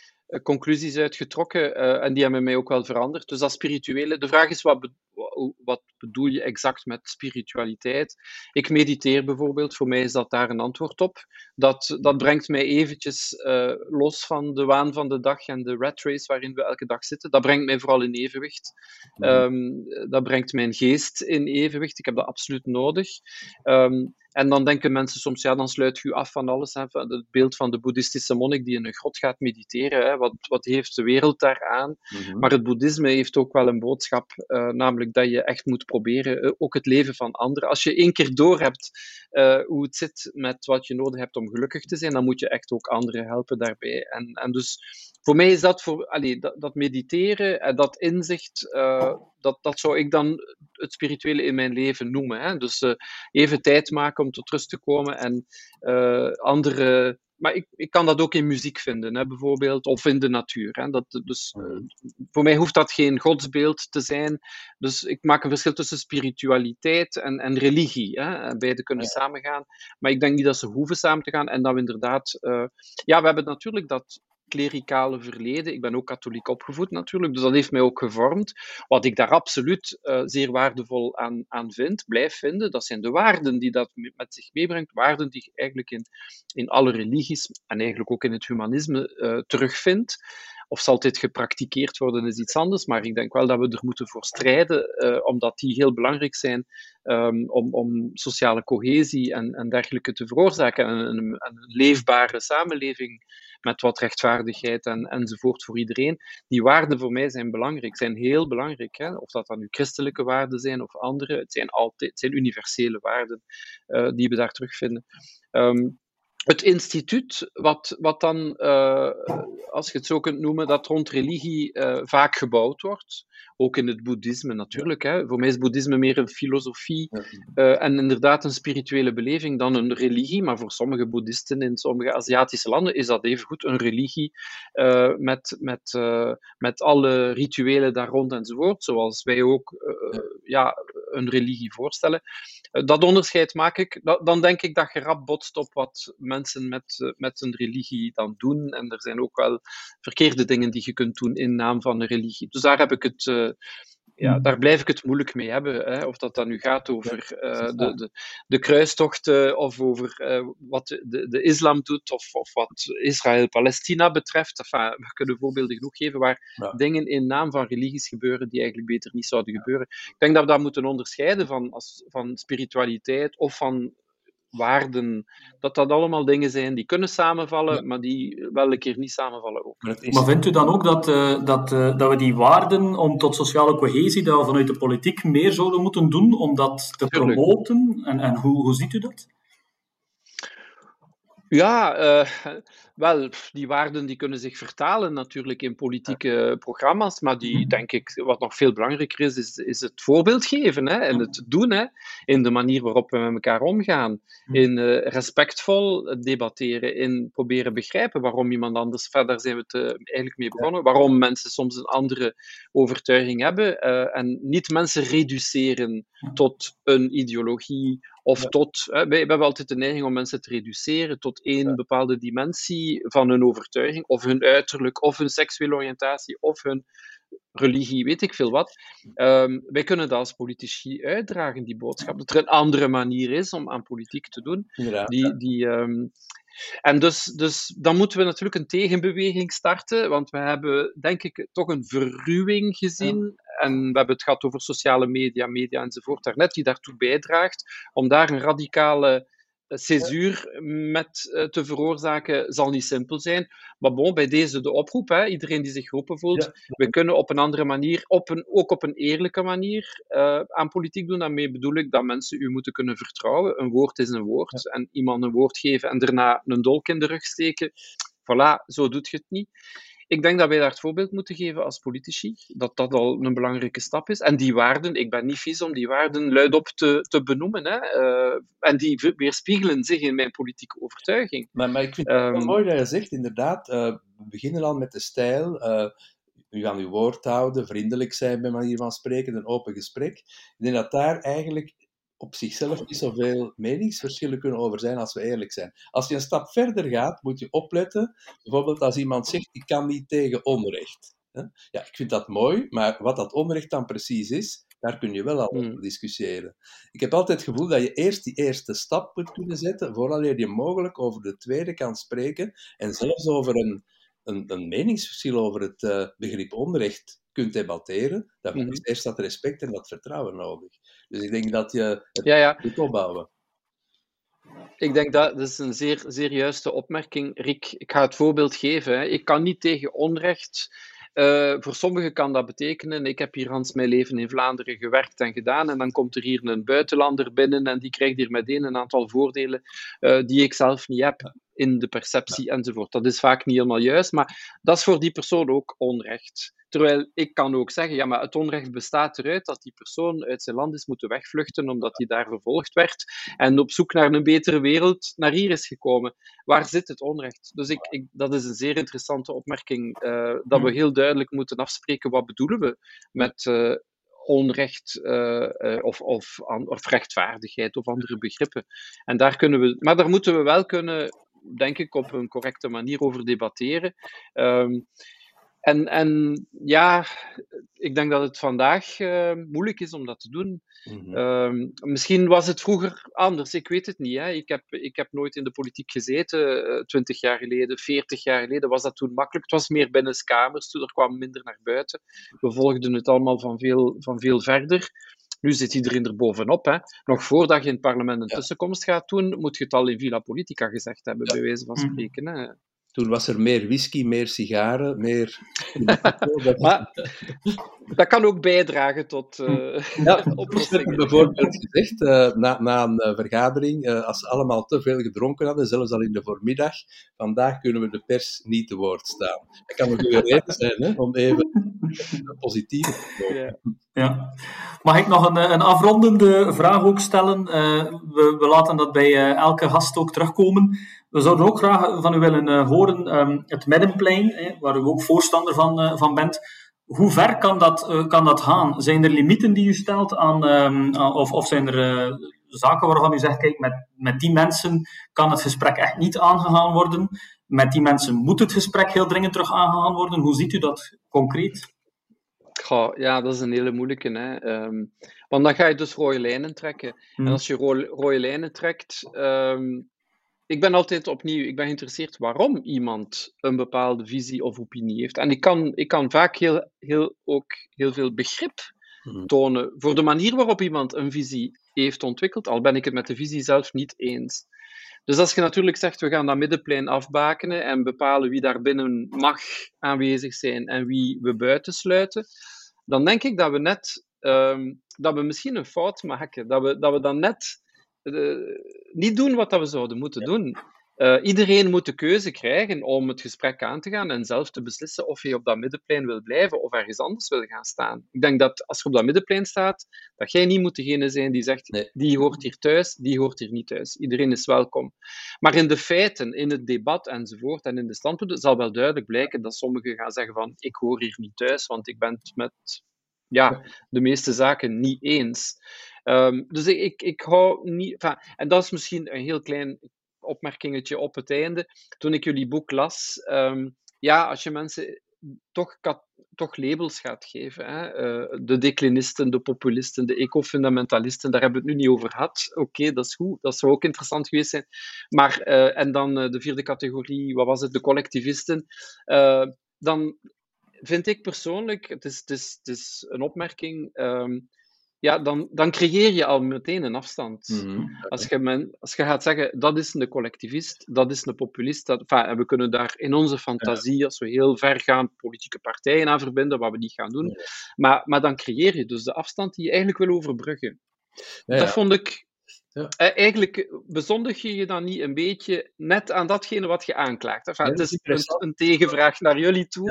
conclusies uitgetrokken uh, en die hebben mij ook wel veranderd. Dus dat spirituele, de vraag is wat, be- wat bedoel je exact met spiritualiteit? Ik mediteer bijvoorbeeld, voor mij is dat daar een antwoord op. Dat, dat brengt mij eventjes uh, los van de waan van de dag en de rat race waarin we elke dag zitten. Dat brengt mij vooral in evenwicht. Um, dat brengt mijn geest in evenwicht. Ik heb dat absoluut nodig. Um, En dan denken mensen soms, ja, dan sluit je af van alles. Hè. Het beeld van de boeddhistische monnik die in een grot gaat mediteren. Hè. Wat, wat heeft de wereld daaraan? Mm-hmm. Maar het boeddhisme heeft ook wel een boodschap. Uh, namelijk dat je echt moet proberen, uh, ook het leven van anderen. Als je één keer doorhebt uh, hoe het zit met wat je nodig hebt om gelukkig te zijn, dan moet je echt ook anderen helpen daarbij. En, en dus, voor mij is dat, voor, allez, dat, dat mediteren en dat inzicht, uh, dat, dat zou ik dan het spirituele in mijn leven noemen. Hè? Dus uh, even tijd maken om tot rust te komen en uh, andere... Maar ik, ik kan dat ook in muziek vinden, hè, bijvoorbeeld, of in de natuur. Hè. Dat, dus, uh, voor mij hoeft dat geen godsbeeld te zijn. Dus ik maak een verschil tussen spiritualiteit en, en religie. Hè. Beide kunnen ja. samengaan, maar ik denk niet dat ze hoeven samen te gaan. En dat we inderdaad... Uh, ja, we hebben natuurlijk dat... klerikale verleden. Ik ben ook katholiek opgevoed natuurlijk, dus dat heeft mij ook gevormd. Wat ik daar absoluut uh, zeer waardevol aan, aan vind, blijf vinden, dat zijn de waarden die dat met zich meebrengt. Waarden die je eigenlijk in, in alle religies en eigenlijk ook in het humanisme uh, terugvindt. Of zal dit geprakticeerd worden, is iets anders, maar ik denk wel dat we er moeten voor strijden, uh, omdat die heel belangrijk zijn um, om, om sociale cohesie en, en dergelijke te veroorzaken. En een, een leefbare samenleving met wat rechtvaardigheid en, enzovoort voor iedereen. Die waarden voor mij zijn belangrijk, zijn heel belangrijk. Hè? Of dat dan nu christelijke waarden zijn of andere, het zijn altijd het zijn universele waarden uh, die we daar terugvinden. Um, het instituut, wat, wat dan, uh, als je het zo kunt noemen, dat rond religie uh, vaak gebouwd wordt, ook in het boeddhisme natuurlijk. Hè. Voor mij is boeddhisme meer een filosofie uh, en inderdaad een spirituele beleving dan een religie, maar voor sommige boeddhisten in sommige Aziatische landen is dat evengoed een religie uh, met, met, uh, met alle rituelen daar rond enzovoort, zoals wij ook uh, ja, een religie voorstellen. Uh, dat onderscheid maak ik, dat, dan denk ik dat je rap botst op wat mensen met, uh, met een religie dan doen, en er zijn ook wel verkeerde dingen die je kunt doen in naam van een religie. Dus daar heb ik het uh, Ja, daar blijf ik het moeilijk mee hebben. Hè. Of dat dan nu gaat over uh, de, de, de kruistochten, of over uh, wat de, de islam doet, of, of wat Israël-Palestina betreft. Enfin, we kunnen voorbeelden genoeg geven waar ja. dingen in naam van religies gebeuren die eigenlijk beter niet zouden gebeuren. Ik denk dat we dat moeten onderscheiden van, als, van spiritualiteit of van waarden. Dat dat allemaal dingen zijn die kunnen samenvallen, ja. maar die wel een keer niet samenvallen ook. Maar, is... maar vindt u dan ook dat, uh, dat, uh, dat we die waarden om tot sociale cohesie, dat we vanuit de politiek meer zouden moeten doen om dat te Tuurlijk. promoten? En, en hoe, hoe ziet u dat? Ja, uh, wel, die waarden die kunnen zich vertalen natuurlijk in politieke programma's, maar die, denk ik, wat nog veel belangrijker is, is, is het voorbeeld geven, hè, en het doen, hè, in de manier waarop we met elkaar omgaan. In uh, respectvol debatteren, in proberen begrijpen waarom iemand anders, enfin, daar zijn we het uh, eigenlijk mee begonnen, waarom mensen soms een andere overtuiging hebben, uh, en niet mensen reduceren tot een ideologie. Of ja. tot, hè, we hebben altijd de neiging om mensen te reduceren tot één ja. bepaalde dimensie van hun overtuiging, of hun uiterlijk, of hun seksuele oriëntatie, of hun religie, weet ik veel wat. Um, wij kunnen dat als politici uitdragen, die boodschap. Dat er een andere manier is om aan politiek te doen. Ja, die, ja. die, um, en dus, dus dan moeten we natuurlijk een tegenbeweging starten, want we hebben, denk ik, toch een verruwing gezien. Ja. En we hebben het gehad over sociale media, media enzovoort daarnet, die daartoe bijdraagt. Om daar een radicale césuur met te veroorzaken, zal niet simpel zijn. Maar bon, bij deze de oproep, hè, iedereen die zich geroepen voelt, ja. we kunnen op een andere manier, op een, ook op een eerlijke manier, uh, aan politiek doen. Daarmee bedoel ik dat mensen u moeten kunnen vertrouwen. Een woord is een woord. Ja. En iemand een woord geven en daarna een dolk in de rug steken, voilà, zo doet je het niet. Ik denk dat wij daar het voorbeeld moeten geven als politici, dat dat al een belangrijke stap is. En die waarden, ik ben niet vies om die waarden luidop te, te benoemen. Hè. Uh, en die weerspiegelen zich in mijn politieke overtuiging. Maar, maar ik vind het um, wel mooi dat je zegt, inderdaad, uh, we beginnen al met de stijl. Uh, u aan uw woord houden, vriendelijk zijn bij manier van spreken, een open gesprek. Ik denk dat daar eigenlijk op zichzelf niet zoveel meningsverschillen kunnen over zijn als we eerlijk zijn. Als je een stap verder gaat, moet je opletten. Bijvoorbeeld als iemand zegt, ik kan niet tegen onrecht. Ja, ik vind dat mooi, maar wat dat onrecht dan precies is, daar kun je wel al over discussiëren. Ik heb altijd het gevoel dat je eerst die eerste stap moet kunnen zetten, vooraleer je mogelijk over de tweede kan spreken en zelfs over een, een, een meningsverschil over het uh, begrip onrecht kunt debatteren, dan is eerst dat respect en dat vertrouwen nodig. Dus ik denk dat je het ja, ja. moet opbouwen. Ik denk dat, dat is een zeer, zeer juiste opmerking, Rick. Ik ga het voorbeeld geven. Hè. Ik kan niet tegen onrecht. Uh, voor sommigen kan dat betekenen, ik heb hier Hans mijn leven in Vlaanderen gewerkt en gedaan, en dan komt er hier een buitenlander binnen en die krijgt hier meteen een aantal voordelen uh, die ik zelf niet heb in de perceptie enzovoort. Dat is vaak niet helemaal juist, maar dat is voor die persoon ook onrecht. Terwijl ik kan ook zeggen, ja, maar het onrecht bestaat eruit dat die persoon uit zijn land is moeten wegvluchten omdat hij daar vervolgd werd en op zoek naar een betere wereld naar hier is gekomen. Waar zit het onrecht? Dus ik, ik, dat is een zeer interessante opmerking, uh, dat we heel duidelijk moeten afspreken wat bedoelen we met uh, onrecht uh, uh, of, of, of rechtvaardigheid of andere begrippen. En daar kunnen we, maar daar moeten we wel kunnen, denk ik, op een correcte manier over debatteren. Um, En, en ja, ik denk dat het vandaag uh, moeilijk is om dat te doen. Mm-hmm. Um, misschien was het vroeger anders, ik weet het niet. Hè. Ik heb, ik heb nooit in de politiek gezeten, twintig jaar geleden, veertig jaar geleden was dat toen makkelijk. Het was meer binnenskamers, toen er kwam minder naar buiten. We volgden het allemaal van veel, van veel verder. Nu zit iedereen er bovenop. Hè. Nog voordat je in het parlement een ja. tussenkomst gaat doen, moet je het al in Villa Politica gezegd hebben, ja. bij wijze van spreken. Hè. Toen was er meer whisky, meer sigaren, meer... maar dat kan ook bijdragen tot uh, ja, oplossingen. Bijvoorbeeld gezegd, uh, na, na een vergadering, uh, als ze allemaal te veel gedronken hadden, zelfs al in de voormiddag, vandaag kunnen we de pers niet te woord staan. Dat kan ook een reden zijn, hè, om even positief te doen. Ja. Ja. Mag ik nog een, een afrondende vraag ook stellen? Uh, we, we laten dat bij uh, elke gast ook terugkomen. We zouden ook graag van u willen uh, horen, um, het Middenplein, eh, waar u ook voorstander van, uh, van bent. Hoe ver kan dat, uh, kan dat gaan? Zijn er limieten die u stelt aan, um, aan of, of zijn er uh, zaken waarvan u zegt, kijk, met, met die mensen kan het gesprek echt niet aangegaan worden. Met die mensen moet het gesprek heel dringend terug aangegaan worden. Hoe ziet u dat concreet? Goh, ja, dat is een hele moeilijke. Hè? Um, want dan ga je dus rode lijnen trekken. Hmm. En als je rode, rode lijnen trekt... Um, ik ben altijd opnieuw, ik ben geïnteresseerd waarom iemand een bepaalde visie of opinie heeft. En ik kan, ik kan vaak heel, heel, ook heel veel begrip tonen voor de manier waarop iemand een visie heeft ontwikkeld, al ben ik het met de visie zelf niet eens. Dus als je natuurlijk zegt, we gaan dat Middenplein afbakenen en bepalen wie daar binnen mag aanwezig zijn en wie we buitensluiten, dan denk ik dat we net, um, dat we misschien een fout maken, dat we, dat we dan net... Uh, niet doen wat dat we zouden moeten ja. doen. Uh, iedereen moet de keuze krijgen om het gesprek aan te gaan en zelf te beslissen of je op dat Middenplein wil blijven of ergens anders wil gaan staan. Ik denk dat als je op dat Middenplein staat, dat jij niet moet degene zijn die zegt, nee. die hoort hier thuis, die hoort hier niet thuis. Iedereen is welkom. Maar in de feiten, in het debat enzovoort en in de standpunten, zal wel duidelijk blijken dat sommigen gaan zeggen van, ik hoor hier niet thuis, want ik ben het met ja, de meeste zaken niet eens. Um, dus ik, ik, ik hou niet... En dat is misschien een heel klein opmerkingetje op het einde. Toen ik jullie boek las, um, ja, als je mensen toch, kat, toch labels gaat geven, hè, uh, de declinisten, de populisten, de ecofundamentalisten, daar hebben we het nu niet over gehad. Oké, okay, dat is goed, dat zou ook interessant geweest zijn. Maar, uh, en dan uh, de vierde categorie, wat was het, de collectivisten. Uh, dan vind ik persoonlijk, het is, het is, het is een opmerking... Um, Ja, dan, dan creëer je al meteen een afstand. Mm-hmm. Als, je men, als je gaat zeggen, dat is een collectivist, dat is een populist, dat, enfin, we kunnen daar in onze fantasie, als we heel ver gaan, politieke partijen aan verbinden, wat we niet gaan doen. Ja. Maar, maar dan creëer je dus de afstand die je eigenlijk wil overbruggen. Ja, ja. Dat vond ik... Ja. Eigenlijk bezondig je je dan niet een beetje net aan datgene wat je aanklaagt. Enfin, ja, het is een, een tegenvraag naar jullie toe.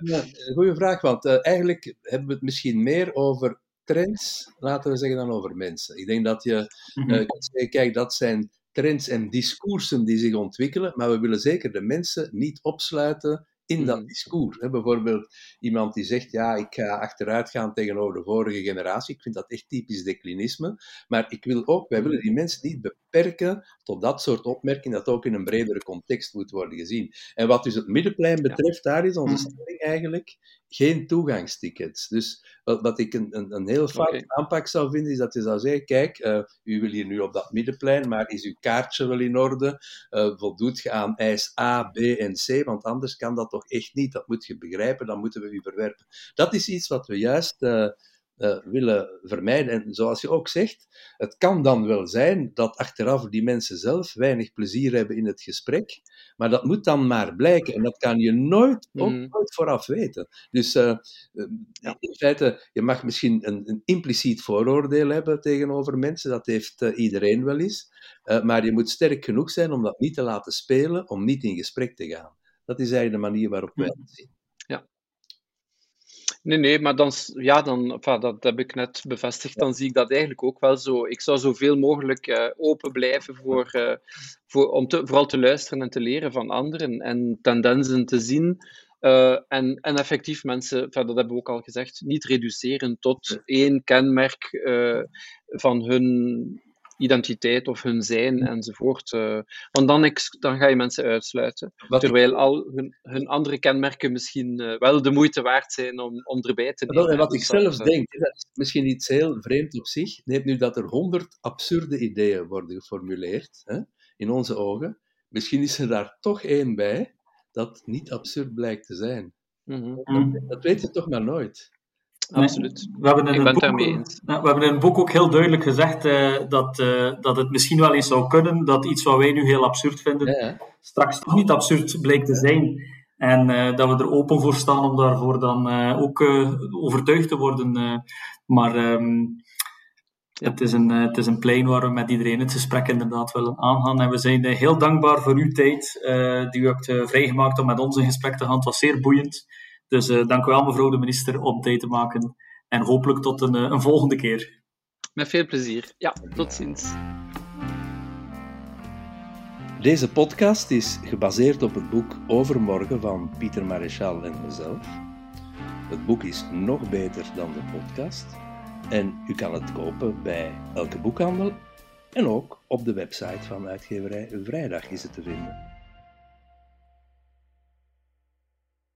Ja. Ja, goeie vraag, want uh, eigenlijk hebben we het misschien meer over trends, laten we zeggen, dan over mensen. Ik denk dat je mm-hmm. uh, kunt zeggen, kijk, dat zijn trends en discoursen die zich ontwikkelen, maar we willen zeker de mensen niet opsluiten in mm-hmm. dat discours. Hè, bijvoorbeeld iemand die zegt, ja, ik ga achteruit gaan tegenover de vorige generatie. Ik vind dat echt typisch declinisme. Maar ik wil ook, wij willen die mensen niet beperken tot dat soort opmerking dat ook in een bredere context moet worden gezien. En wat dus het Middenplein betreft, ja. daar is onze stelling eigenlijk geen toegangstickets. Dus wat, wat ik een, een, een heel fout okay. aanpak zou vinden, is dat je zou zeggen, kijk, uh, u wil hier nu op dat Middenplein, maar is uw kaartje wel in orde? Uh, voldoet je aan eis A, B en C? Want anders kan dat toch echt niet. Dat moet je begrijpen, dan moeten we u verwerpen. Dat is iets wat we juist... Uh, Uh, willen vermijden. En zoals je ook zegt, het kan dan wel zijn dat achteraf die mensen zelf weinig plezier hebben in het gesprek, maar dat moet dan maar blijken. En dat kan je nooit, ook nooit vooraf weten. Dus uh, in feite, je mag misschien een, een impliciet vooroordeel hebben tegenover mensen, dat heeft uh, iedereen wel eens, uh, maar je moet sterk genoeg zijn om dat niet te laten spelen, om niet in gesprek te gaan. Dat is eigenlijk de manier waarop wij het zien. Nee, nee, maar dan, ja, dan, enfin, dat heb ik net bevestigd, dan zie ik dat eigenlijk ook wel zo. Ik zou zoveel mogelijk uh, open blijven voor, uh, voor, om te, vooral te luisteren en te leren van anderen en tendensen te zien. Uh, en, en effectief mensen, enfin, dat hebben we ook al gezegd, niet reduceren tot één kenmerk uh, van hun identiteit of hun zijn enzovoort. Uh, want dan, ex- dan ga je mensen uitsluiten. Wat terwijl al hun, hun andere kenmerken misschien uh, wel de moeite waard zijn om, om erbij te nemen. En wat dus ik dat, zelfs uh, denk, dat is misschien iets heel vreemd op zich, neemt nu dat er honderd absurde ideeën worden geformuleerd, hè, in onze ogen. Misschien is er daar toch één bij dat niet absurd blijkt te zijn. Mm-hmm. Dat, dat weet je toch maar nooit. Absoluut. We hebben in ik ben het boek, daarmee eens. We hebben in het boek ook heel duidelijk gezegd uh, dat, uh, dat het misschien wel eens zou kunnen dat iets wat wij nu heel absurd vinden, ja, ja. straks toch niet absurd blijkt te zijn. En uh, dat we er open voor staan om daarvoor dan uh, ook uh, overtuigd te worden. Uh, maar um, ja. het, is een, uh, het is een plein waar we met iedereen het gesprek inderdaad willen aangaan. En we zijn uh, heel dankbaar voor uw tijd uh, die u hebt uh, vrijgemaakt om met ons in gesprek te gaan. Het was zeer boeiend. Dus uh, dank u wel, mevrouw de minister, om tijd te maken. En hopelijk tot een, een volgende keer. Met veel plezier. Ja, tot ziens. Deze podcast is gebaseerd op het boek Overmorgen van Pieter, Maréchal en mezelf. Het boek is nog beter dan de podcast. En u kan het kopen bij elke boekhandel. En ook op de website van uitgeverij Vrijdag is het te vinden.